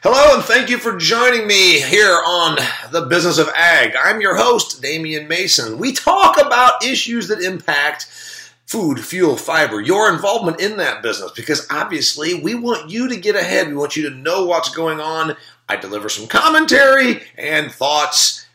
Hello, and thank you for joining me here on The Business of Ag. I'm your host, Damian Mason. We talk about issues that impact food, fuel, fiber, your involvement in that business, because obviously we want you to get ahead. We want you to know what's going on. I deliver some commentary and thoughts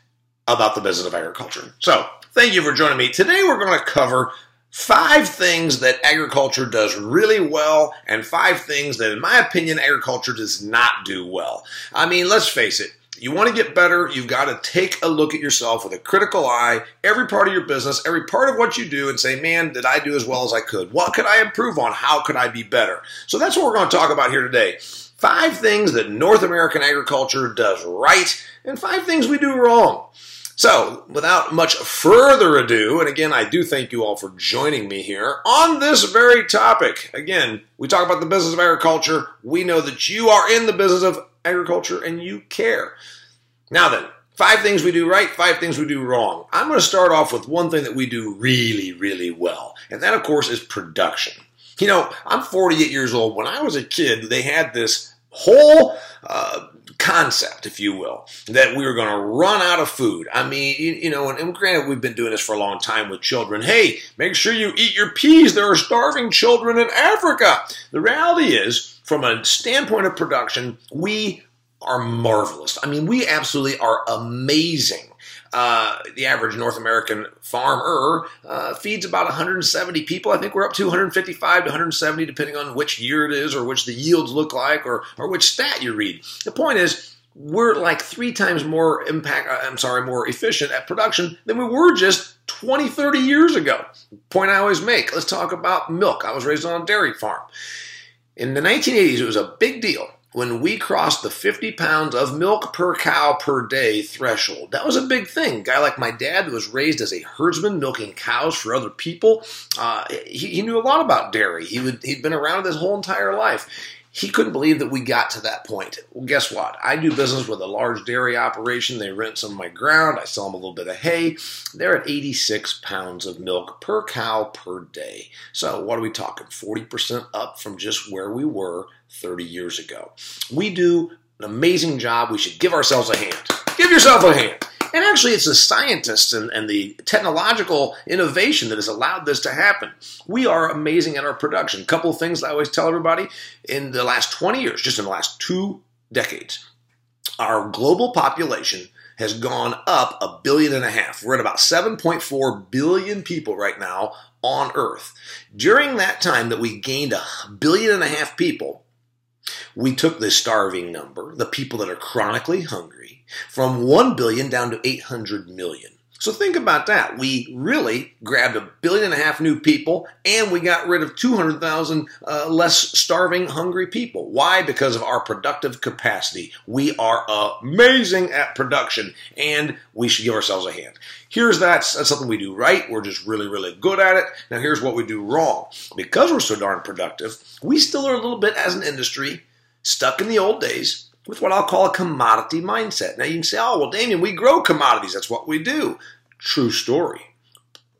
about the business of agriculture. So, thank you for joining me. Today we're going to cover 5 things that agriculture does really well and 5 things that, in my opinion, agriculture does not do well. I mean, let's face it. You want to get better, you've got to take a look at yourself with a critical eye, every part of your business, every part of what you do, and say, man, did I do as well as I could? What could I improve on? How could I be better? So that's what we're going to talk about here today. 5 things that North American agriculture does right and 5 things we do wrong. So, without much further ado, and again, I do thank you all for joining me here on this very topic. Again, we talk about the business of agriculture. We know that you are in the business of agriculture and you care. Now then, 5 things we do right, 5 things we do wrong. I'm going to start off with one thing that we do really, really well, and that, of course, is production. You know, I'm 48 years old. When I was a kid, they had this whole concept, if you will, that we were going to run out of food. I mean, you know, and granted, we've been doing this for a long time with children. Hey, make sure you eat your peas. There are starving children in Africa. The reality is, from a standpoint of production, we are marvelous. I mean, we absolutely are amazing. The average North American farmer feeds about 170 people. I think we're up to 155 to 170, depending on which year it is or which the yields look like or which stat you read. The point is, we're like 3 times more efficient at production than we were just 20, 30 years ago. Point I always make. Let's talk about milk. I was raised on a dairy farm. In the 1980s, it was a big deal when we crossed the 50 pounds of milk per cow per day threshold. That was a big thing. A guy like my dad, who was raised as a herdsman, milking cows for other people, he knew a lot about dairy. He'd been around this whole entire life. He couldn't believe that we got to that point. Well, guess what? I do business with a large dairy operation. They rent some of my ground. I sell them a little bit of hay. They're at 86 pounds of milk per cow per day. So what are we talking? 40% up from just where we were 30 years ago. We do an amazing job. We should give ourselves a hand. Give yourself a hand. And actually, it's the scientists and the technological innovation that has allowed this to happen. We are amazing at our production. A couple of things I always tell everybody, in the last 20 years, just in the last 2 decades, our global population has gone up 1.5 billion. We're at about 7.4 billion people right now on Earth. During that time that we gained 1.5 billion people, we took the starving number, the people that are chronically hungry, from 1 billion down to 800 million. So think about that. We really grabbed 1.5 billion new people, and we got rid of 200,000 less starving, hungry people. Why? Because of our productive capacity. We are amazing at production, and we should give ourselves a hand. That's something we do right. We're just really, really good at it. Now here's what we do wrong. Because we're so darn productive, we still are a little bit, as an industry, stuck in the old days with what I'll call a commodity mindset. Now you can say, oh, well, Damian, we grow commodities. That's what we do. True story.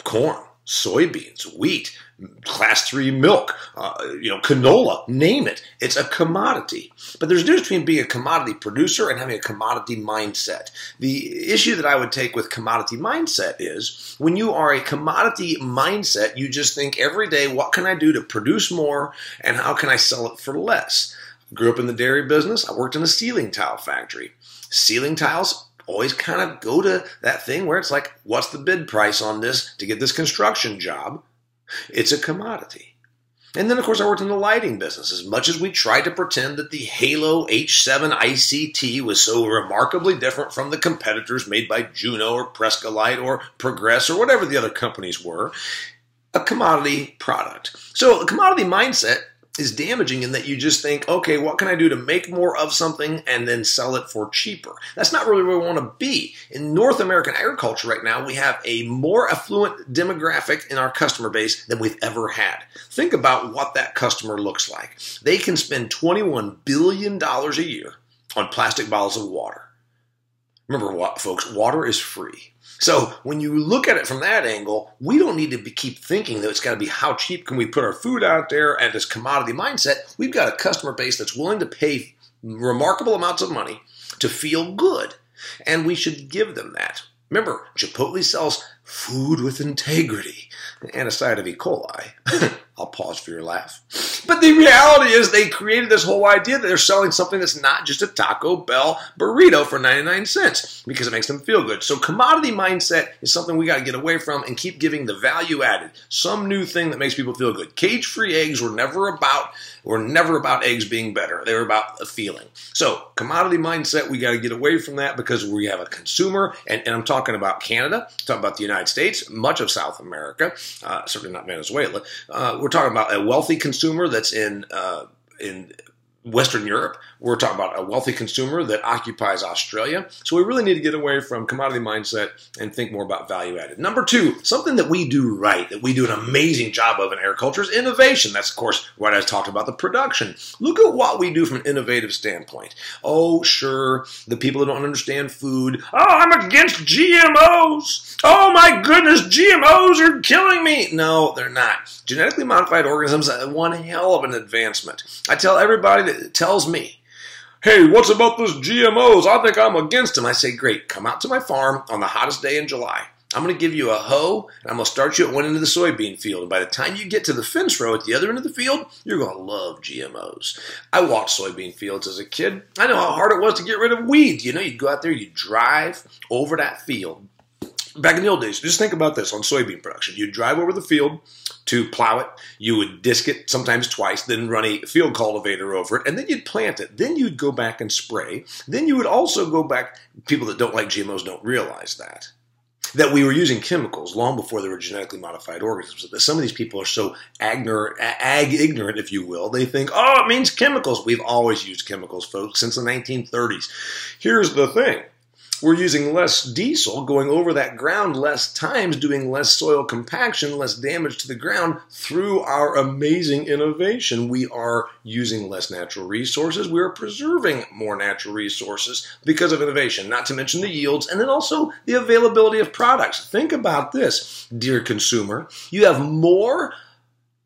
Corn, soybeans, wheat, class 3 milk, canola, name it. It's a commodity. But there's a difference between being a commodity producer and having a commodity mindset. The issue that I would take with commodity mindset is when you are a commodity mindset, you just think every day, what can I do to produce more and how can I sell it for less? Grew up in the dairy business. I worked in a ceiling tile factory. Ceiling tiles always kind of go to that thing where it's like, what's the bid price on this to get this construction job? It's a commodity. And then, of course, I worked in the lighting business. As much as we tried to pretend that the Halo H7 ICT was so remarkably different from the competitors made by Juno or Prescalite or Progress or whatever the other companies were, a commodity product. So a commodity mindset is damaging in that you just think, okay, what can I do to make more of something and then sell it for cheaper? That's not really where we want to be. In North American agriculture right now, we have a more affluent demographic in our customer base than we've ever had. Think about what that customer looks like. They can spend $21 billion a year on plastic bottles of water. Remember what, folks, water is free. So when you look at it from that angle, we don't need to keep thinking that it's got to be how cheap can we put our food out there and this commodity mindset. We've got a customer base that's willing to pay remarkable amounts of money to feel good, and we should give them that. Remember, Chipotle sells food with integrity and a side of E. coli. I'll pause for your laugh. But the reality is they created this whole idea that they're selling something that's not just a Taco Bell burrito for 99 cents because it makes them feel good. So commodity mindset is something we got to get away from and keep giving the value added, some new thing that makes people feel good. Cage-free eggs were never about eggs being better. They were about a feeling. So commodity mindset, we got to get away from that because we have a consumer, and I'm talking about Canada, I'm talking about the United States, much of South America, certainly not Venezuela. We're talking about a wealthy consumer that's in Western Europe. We're talking about a wealthy consumer that occupies Australia. So we really need to get away from commodity mindset and think more about value added. Number two, something that we do right, that we do an amazing job of in agriculture is innovation. That's, of course, what I talked about, the production. Look at what we do from an innovative standpoint. Oh, sure, the people that don't understand food. Oh, I'm against GMOs. Oh, my goodness, GMOs are killing me. No, they're not. Genetically modified organisms are one hell of an advancement. I tell everybody that tells me, hey, what's about those GMOs? I think I'm against them. I say, great, come out to my farm on the hottest day in July. I'm going to give you a hoe, and I'm going to start you at one end of the soybean field. And by the time you get to the fence row at the other end of the field, you're going to love GMOs. I watched soybean fields as a kid. I know how hard it was to get rid of weeds. You know, you'd go out there, you'd drive over that field. Back in the old days, just think about this on soybean production. You'd drive over the field to plow it. You would disc it sometimes twice, then run a field cultivator over it, and then you'd plant it. Then you'd go back and spray. Then you would also go back. People that don't like GMOs don't realize that we were using chemicals long before there were genetically modified organisms. Some of these people are so ag-ignorant, if you will, they think, oh, it means chemicals. We've always used chemicals, folks, since the 1930s. Here's the thing. We're using less diesel, going over that ground less times, doing less soil compaction, less damage to the ground through our amazing innovation. We are using less natural resources. We are preserving more natural resources because of innovation, not to mention the yields and then also the availability of products. Think about this, dear consumer. You have more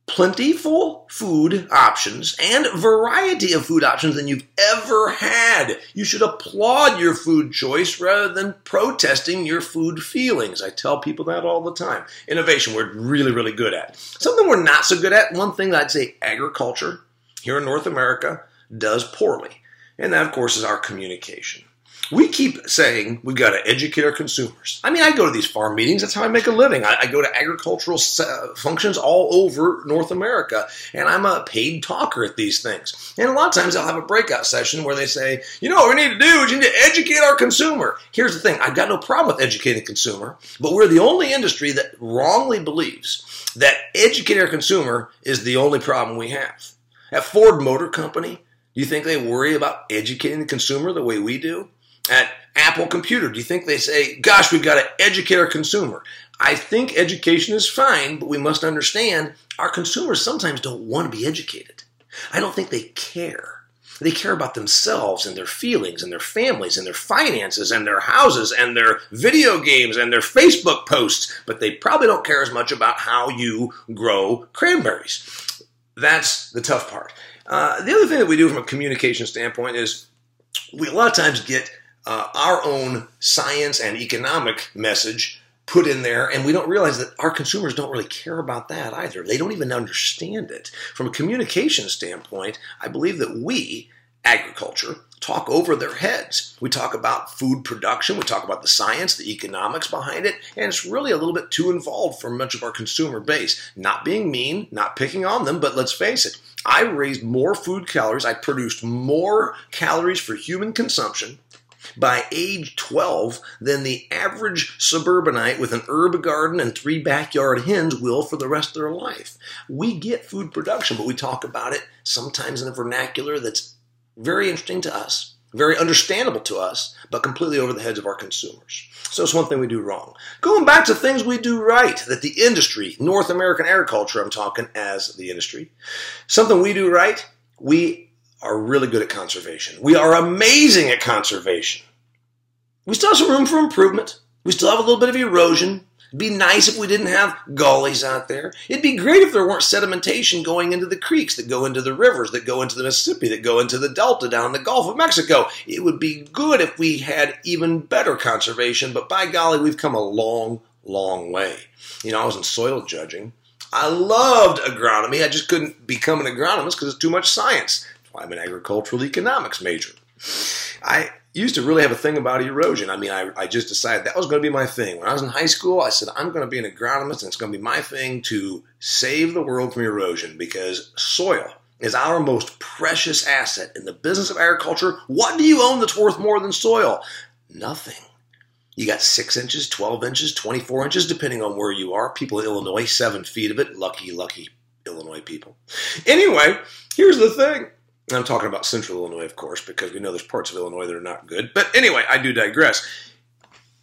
plentiful food options and variety of food options than you've ever had. You should applaud your food choice rather than protesting your food feelings. I tell people that all the time. Innovation, we're really, really good at. Something we're not so good at, one thing that I'd say agriculture here in North America does poorly, and that, of course, is our communication. We keep saying we've got to educate our consumers. I mean, I go to these farm meetings. That's how I make a living. I go to agricultural functions all over North America, and I'm a paid talker at these things. And a lot of times I'll have a breakout session where they say, you know, what we need to do is you need to educate our consumer. Here's the thing. I've got no problem with educating the consumer, but we're the only industry that wrongly believes that educating our consumer is the only problem we have. At Ford Motor Company, do you think they worry about educating the consumer the way we do? At Apple Computer, do you think they say, gosh, we've got to educate our consumer? I think education is fine, but we must understand our consumers sometimes don't want to be educated. I don't think they care. They care about themselves and their feelings and their families and their finances and their houses and their video games and their Facebook posts, but they probably don't care as much about how you grow cranberries. That's the tough part. The other thing that we do from a communication standpoint is we a lot of times get our own science and economic message put in there, and we don't realize that our consumers don't really care about that either. They don't even understand it. From a communication standpoint, I believe that we, agriculture, talk over their heads. We talk about food production, we talk about the science, the economics behind it, and it's really a little bit too involved for much of our consumer base. Not being mean, not picking on them, but let's face it, I raised more food calories, I produced more calories for human consumption by age 12 than the average suburbanite with an herb garden and 3 backyard hens will for the rest of their life. We get food production, but we talk about it sometimes in a vernacular that's very interesting to us, very understandable to us, but completely over the heads of our consumers. So it's one thing we do wrong. Going back to things we do right, that the industry, North American agriculture, I'm talking as the industry, something we do right, we are really good at conservation. We are amazing at conservation. We still have some room for improvement. We still have a little bit of erosion. It'd be nice if we didn't have gullies out there. It'd be great if there weren't sedimentation going into the creeks that go into the rivers, that go into the Mississippi, that go into the Delta down the Gulf of Mexico. It would be good if we had even better conservation, but by golly, we've come a long, long way. You know, I was in soil judging. I loved agronomy. I just couldn't become an agronomist because it's too much science. That's why I'm an agricultural economics major. I used to really have a thing about erosion. I mean, I just decided that was going to be my thing. When I was in high school, I said, I'm going to be an agronomist, and it's going to be my thing to save the world from erosion, because soil is our most precious asset in the business of agriculture. What do you own that's worth more than soil? Nothing. You got 6 inches, 12 inches, 24 inches, depending on where you are. People in Illinois, 7 feet of it. Lucky, lucky Illinois people. Anyway, here's the thing. I'm talking about central Illinois, of course, because we know there's parts of Illinois that are not good. But anyway, I do digress.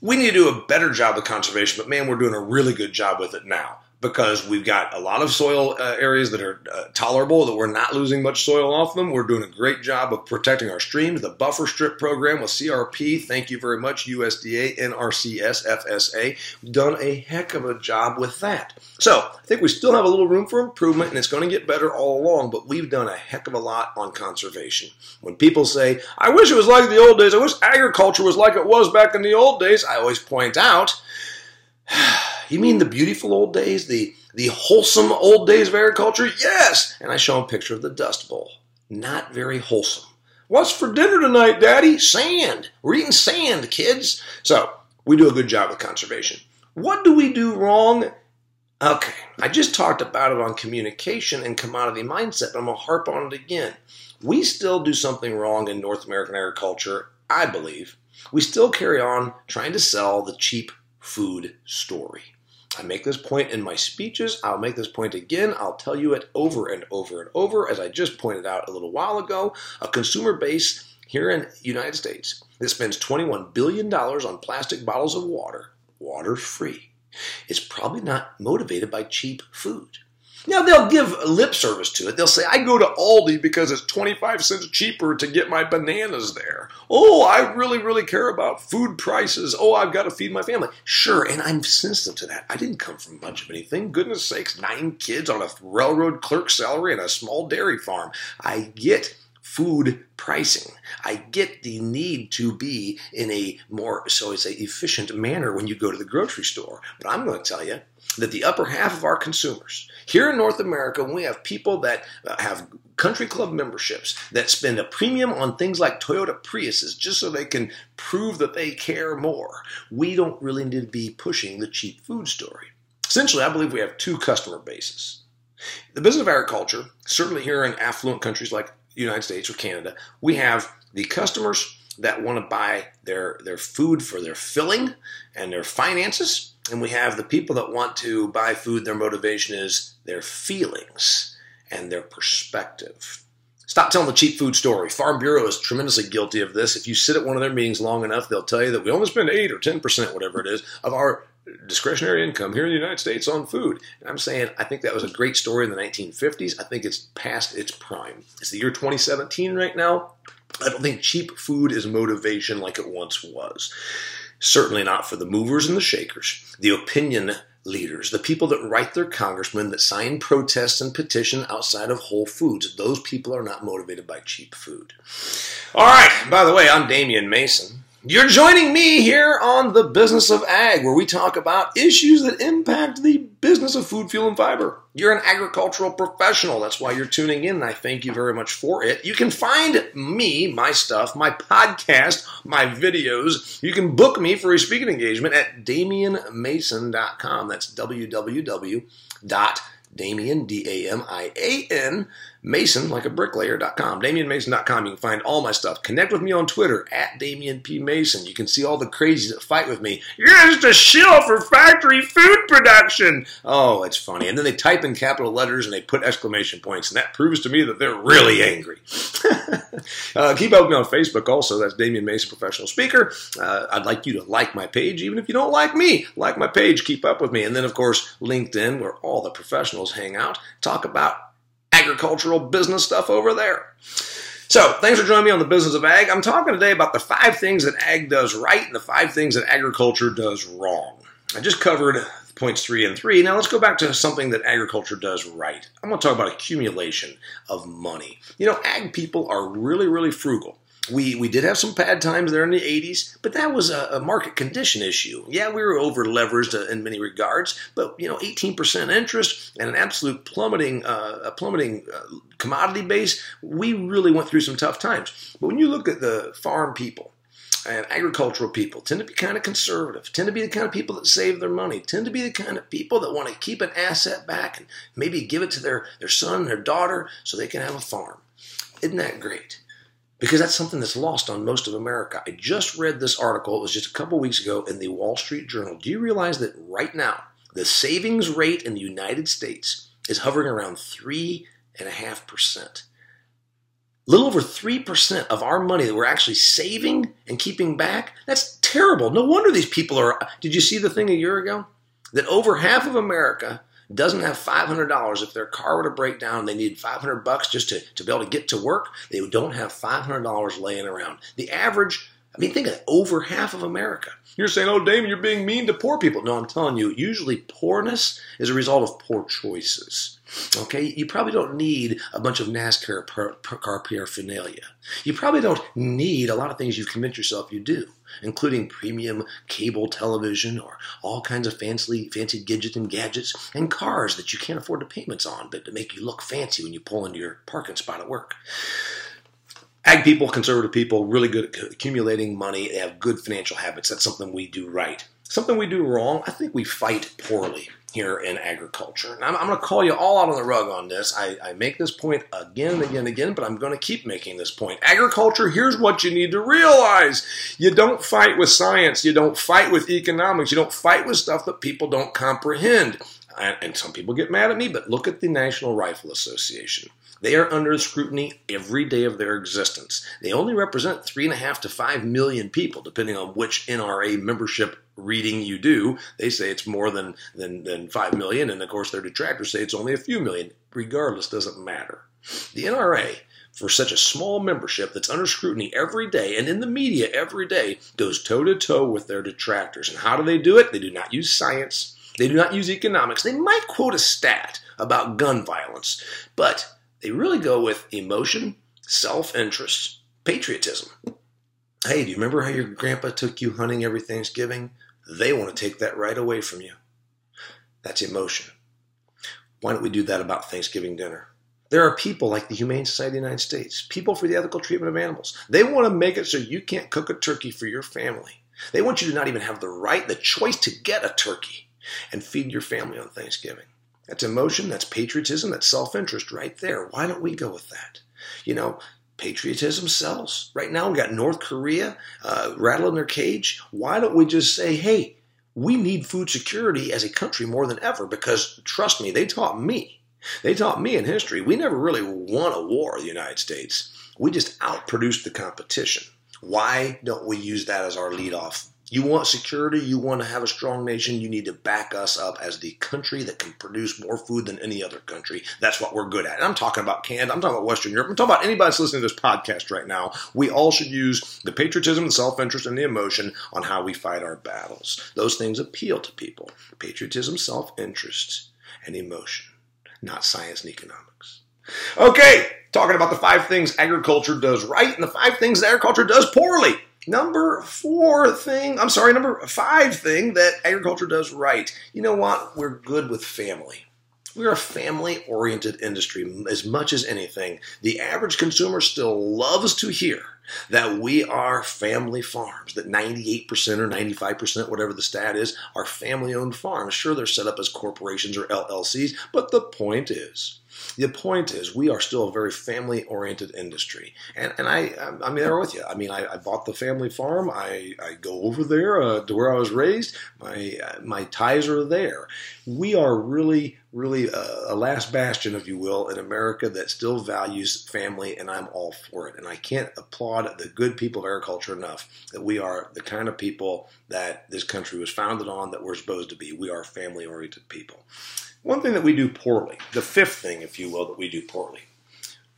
We need to do a better job of conservation, but man, we're doing a really good job with it now, because we've got a lot of soil areas that are tolerable, that we're not losing much soil off them. We're doing a great job of protecting our streams. The buffer strip program with CRP, thank you very much, USDA, NRCS, FSA, done a heck of a job with that. So I think we still have a little room for improvement, and it's going to get better all along, but we've done a heck of a lot on conservation. When people say, I wish it was like the old days, I wish agriculture was like it was back in the old days, I always point out, you mean the beautiful old days, the wholesome old days of agriculture? Yes! And I show him a picture of the Dust Bowl. Not very wholesome. What's for dinner tonight, Daddy? Sand. We're eating sand, kids. So, we do a good job with conservation. What do we do wrong? Okay, I just talked about it on communication and commodity mindset, but I'm going to harp on it again. We still do something wrong in North American agriculture, I believe. We still carry on trying to sell the cheap food story. I make this point in my speeches. I'll make this point again. I'll tell you it over and over and over, as I just pointed out a little while ago. A consumer base here in the United States that spends $21 billion on plastic bottles of water, water free, is probably not motivated by cheap food. Now, they'll give lip service to it. They'll say, I go to Aldi because it's 25 cents cheaper to get my bananas there. Oh, I really, really care about food prices. Oh, I've got to feed my family. Sure, and I'm sensitive to that. I didn't come from much of anything. Goodness sakes, 9 kids on a railroad clerk salary and a small dairy farm. I get food pricing. I get the need to be in a more, so I say, efficient manner when you go to the grocery store. But I'm going to tell you that the upper half of our consumers here in North America, we have people that have country club memberships that spend a premium on things like Toyota Priuses just so they can prove that they care more. We don't really need to be pushing the cheap food story. Essentially, I believe we have 2 customer bases. The business of agriculture, certainly here in affluent countries like the United States or Canada, we have the customers that want to buy their food for their filling and their finances. And we have the people that want to buy food. Their motivation is their feelings and their perspective. Stop telling the cheap food story. Farm Bureau is tremendously guilty of this. If you sit at one of their meetings long enough, they'll tell you that we only spend 8 or 10%, whatever it is, of our discretionary income here in the United States on food. And I'm saying, I think that was a great story in the 1950s. I think it's past its prime. It's the year 2017 right now. I don't think cheap food is motivation like it once was. Certainly not for the movers and the shakers, the opinion leaders, the people that write their congressmen, that sign protests and petition outside of Whole Foods. Those people are not motivated by cheap food. All right, by the way, I'm Damian Mason. You're joining me here on The Business of Ag, where we talk about issues that impact the business of food, fuel, and fiber. You're an agricultural professional. That's why you're tuning in, and I thank you very much for it. You can find me, my stuff, my podcast, my videos. You can book me for a speaking engagement at DamianMason.com. That's www.damian, D-A-M-I-A-N, Mason, like a bricklayer.com. DamianMason.com. You can find all my stuff. Connect with me on Twitter, at Damian P. Mason. You can see all the crazies that fight with me. You're just a shill for factory food production. Oh, it's funny. And then they type in capital letters and they put exclamation points, and that proves to me that they're really angry. Keep up with me on Facebook also. That's Damian Mason, professional speaker. I'd like you to like my page, even if you don't like me. Like my page. Keep up with me. And then, of course, LinkedIn, where all the professionals hang out, talk about agricultural business stuff over there. So, thanks for joining me on The Business of Ag. I'm talking today about the 5 things that ag does right and the 5 things that agriculture does wrong. I just covered points 3 and 3. Now let's go back to something that agriculture does right. I'm going to talk about accumulation of money. You know, ag people are really, really frugal. We did have some bad times there in the 80s, but that was a market condition issue. Yeah, we were over-leveraged in many regards, but, you know, 18% interest and an absolute plummeting commodity base, we really went through some tough times. But when you look at the farm people, and agricultural people tend to be kind of conservative, tend to be the kind of people that save their money, tend to be the kind of people that want to keep an asset back and maybe give it to their son, their daughter, so they can have a farm. Isn't that great? Because that's something that's lost on most of America. I just read this article, it was just a couple weeks ago, in the Wall Street Journal. Do you realize that right now, the savings rate in the United States is hovering around 3.5%? A little over 3% of our money that we're actually saving and keeping back, that's terrible. No wonder these people are... Did you see the thing a year ago? That over half of America doesn't have $500. If their car were to break down and they needed $500 just to be able to get to work, they don't have $500 laying around. The average... I mean, think of that, over half of America. You're saying, oh, Damon, you're being mean to poor people. No, I'm telling you, usually poorness is a result of poor choices, okay? You probably don't need a bunch of NASCAR car paraphernalia. You probably don't need a lot of things you've convinced yourself you do, including premium cable television or all kinds of fancy gadgets and cars that you can't afford the payments on, but to make you look fancy when you pull into your parking spot at work. Ag people, conservative people, really good at accumulating money. They have good financial habits. That's something we do right. Something we do wrong, I think we fight poorly here in agriculture. And I'm going to call you all out on the rug on this. I make this point again and again and again, but I'm going to keep making this point. Agriculture, here's what you need to realize. You don't fight with science. You don't fight with economics. You don't fight with stuff that people don't comprehend. And some people get mad at me, but look at the National Rifle Association. They are under scrutiny every day of their existence. They only represent 3.5 to 5 million people, depending on which NRA membership reading you do. They say it's more than 5 million, and of course their detractors say it's only a few million. Regardless, doesn't matter. The NRA, for such a small membership that's under scrutiny every day and in the media every day, goes toe-to-toe with their detractors. And how do they do it? They do not use science. They do not use economics. They might quote a stat about gun violence, but they really go with emotion, self-interest, patriotism. Hey, do you remember how your grandpa took you hunting every Thanksgiving? They want to take that right away from you. That's emotion. Why don't we do that about Thanksgiving dinner? There are people like the Humane Society of the United States, people for the ethical treatment of animals. They want to make it so you can't cook a turkey for your family. They want you to not even have the right, the choice to get a turkey and feed your family on Thanksgiving. That's emotion, that's patriotism, that's self-interest right there. Why don't we go with that? You know, patriotism sells. Right now we've got North Korea rattling their cage. Why don't we just say, hey, we need food security as a country more than ever, because, trust me, they taught me. They taught me in history. We never really won a war in the United States. We just outproduced the competition. Why don't we use that as our leadoff? You want security, you want to have a strong nation, you need to back us up as the country that can produce more food than any other country. That's what we're good at. And I'm talking about Canada, I'm talking about Western Europe, I'm talking about anybody that's listening to this podcast right now. We all should use the patriotism, the self-interest, and the emotion on how we fight our battles. Those things appeal to people. Patriotism, self-interest, and emotion, not science and economics. Okay, talking about the 5 things agriculture does right and the 5 things that agriculture does poorly. Number 5 thing that agriculture does right. You know what? We're good with family. We're a family-oriented industry as much as anything. The average consumer still loves to hear that we are family farms, that 98% or 95%, whatever the stat is, are family-owned farms. Sure, they're set up as corporations or LLCs, but the point is, we are still a very family-oriented industry. And I'm there with you. I mean, I bought the family farm. I go over there to where I was raised. My ties are there. We are really, really a last bastion, if you will, in America that still values family, and I'm all for it. And I can't applaud the good people of agriculture enough that we are the kind of people that this country was founded on, that we're supposed to be. We are family-oriented people. One thing that we do poorly, the 5th thing, if you will, that we do poorly,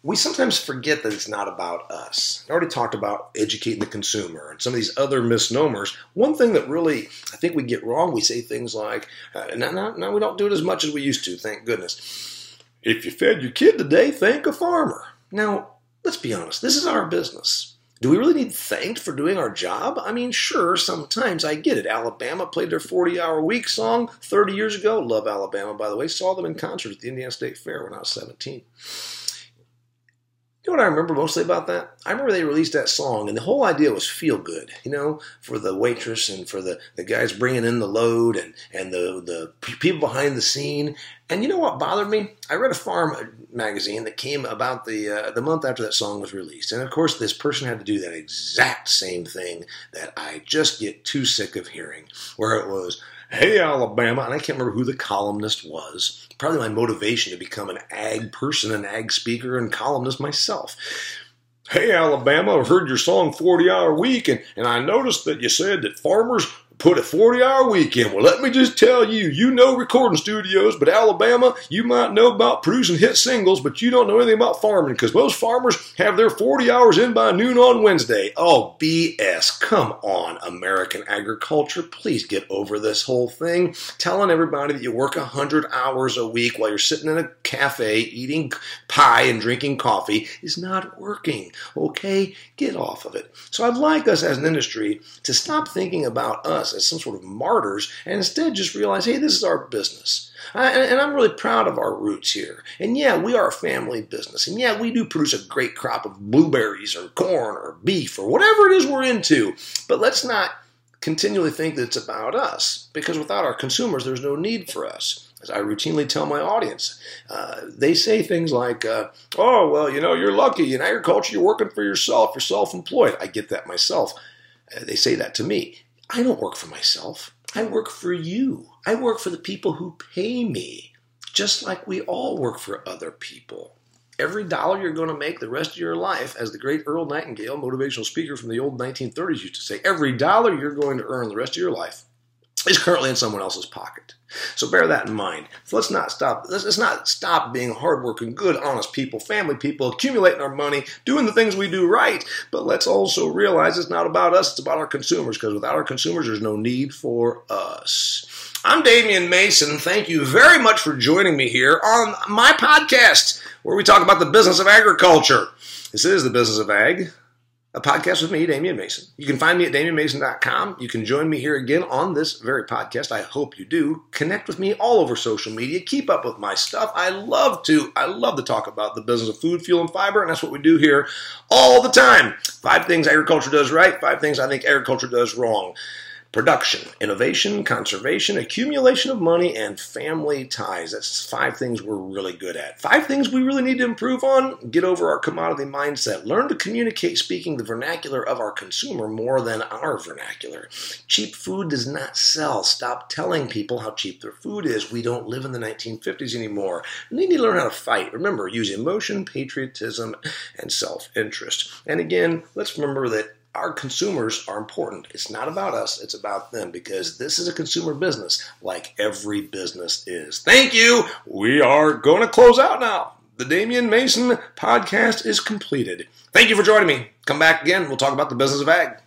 we sometimes forget that it's not about us. I already talked about educating the consumer and some of these other misnomers. One thing that really I think we get wrong, we say things like, now we don't do it as much as we used to, thank goodness. If you fed your kid today, thank a farmer. Now, let's be honest, this is our business. Do we really need thanked for doing our job? I mean, sure, sometimes I get it. Alabama played their 40-hour week song 30 years ago. Love Alabama, by the way. Saw them in concert at the Indiana State Fair when I was 17. You know what I remember mostly about that? I remember they released that song, and the whole idea was feel good, you know, for the waitress and for the guys bringing in the load and the people behind the scene. And you know what bothered me? I read a farm magazine that came about the month after that song was released. And, of course, this person had to do that exact same thing that I just get too sick of hearing, where it was, hey, Alabama, and I can't remember who the columnist was. Probably my motivation to become an ag person, an ag speaker, and columnist myself. Hey, Alabama, I've heard your song 40-hour week, and I noticed that you said that farmers put a 40-hour week in. Well, let me just tell you, you know recording studios, but Alabama, you might know about producing hit singles, but you don't know anything about farming because most farmers have their 40 hours in by noon on Wednesday. Oh, BS. Come on, American agriculture. Please get over this whole thing. Telling everybody that you work 100 hours a week while you're sitting in a cafe eating pie and drinking coffee is not working. Okay? Get off of it. So I'd like us as an industry to stop thinking about us as some sort of martyrs, and instead just realize, hey, this is our business. And I'm really proud of our roots here. And yeah, we are a family business. And yeah, we do produce a great crop of blueberries or corn or beef or whatever it is we're into. But let's not continually think that it's about us, because without our consumers, there's no need for us. As I routinely tell my audience, they say things like, oh, well, you know, you're lucky. In agriculture, you're working for yourself. You're self-employed. I get that myself. They say that to me. I don't work for myself. I work for you. I work for the people who pay me, just like we all work for other people. Every dollar you're going to make the rest of your life, as the great Earl Nightingale, motivational speaker from the old 1930s, used to say, every dollar you're going to earn the rest of your life is currently in someone else's pocket. So bear that in mind. So let's not stop being hardworking, good, honest people, family people, accumulating our money, doing the things we do right. But let's also realize it's not about us, it's about our consumers, because without our consumers, there's no need for us. I'm Damian Mason. Thank you very much for joining me here on my podcast, where we talk about the business of agriculture. This is The Business of Ag, a podcast with me, Damian Mason. You can find me at DamianMason.com. You can join me here again on this very podcast. I hope you do. Connect with me all over social media. Keep up with my stuff. I love to talk about the business of food, fuel, and fiber, and that's what we do here all the time. 5 things agriculture does right, 5 things I think agriculture does wrong. Production, innovation, conservation, accumulation of money, and family ties. That's 5 things we're really good at. 5 things we really need to improve on. Get over our commodity mindset. Learn to communicate speaking the vernacular of our consumer more than our vernacular. Cheap food does not sell. Stop telling people how cheap their food is. We don't live in the 1950s anymore. We need to learn how to fight. Remember, use emotion, patriotism, and self-interest. And again, let's remember that our consumers are important. It's not about us, it's about them, because this is a consumer business like every business is. Thank you. We are going to close out now. The Damian Mason podcast is completed. Thank you for joining me. Come back again. We'll talk about the business of ag.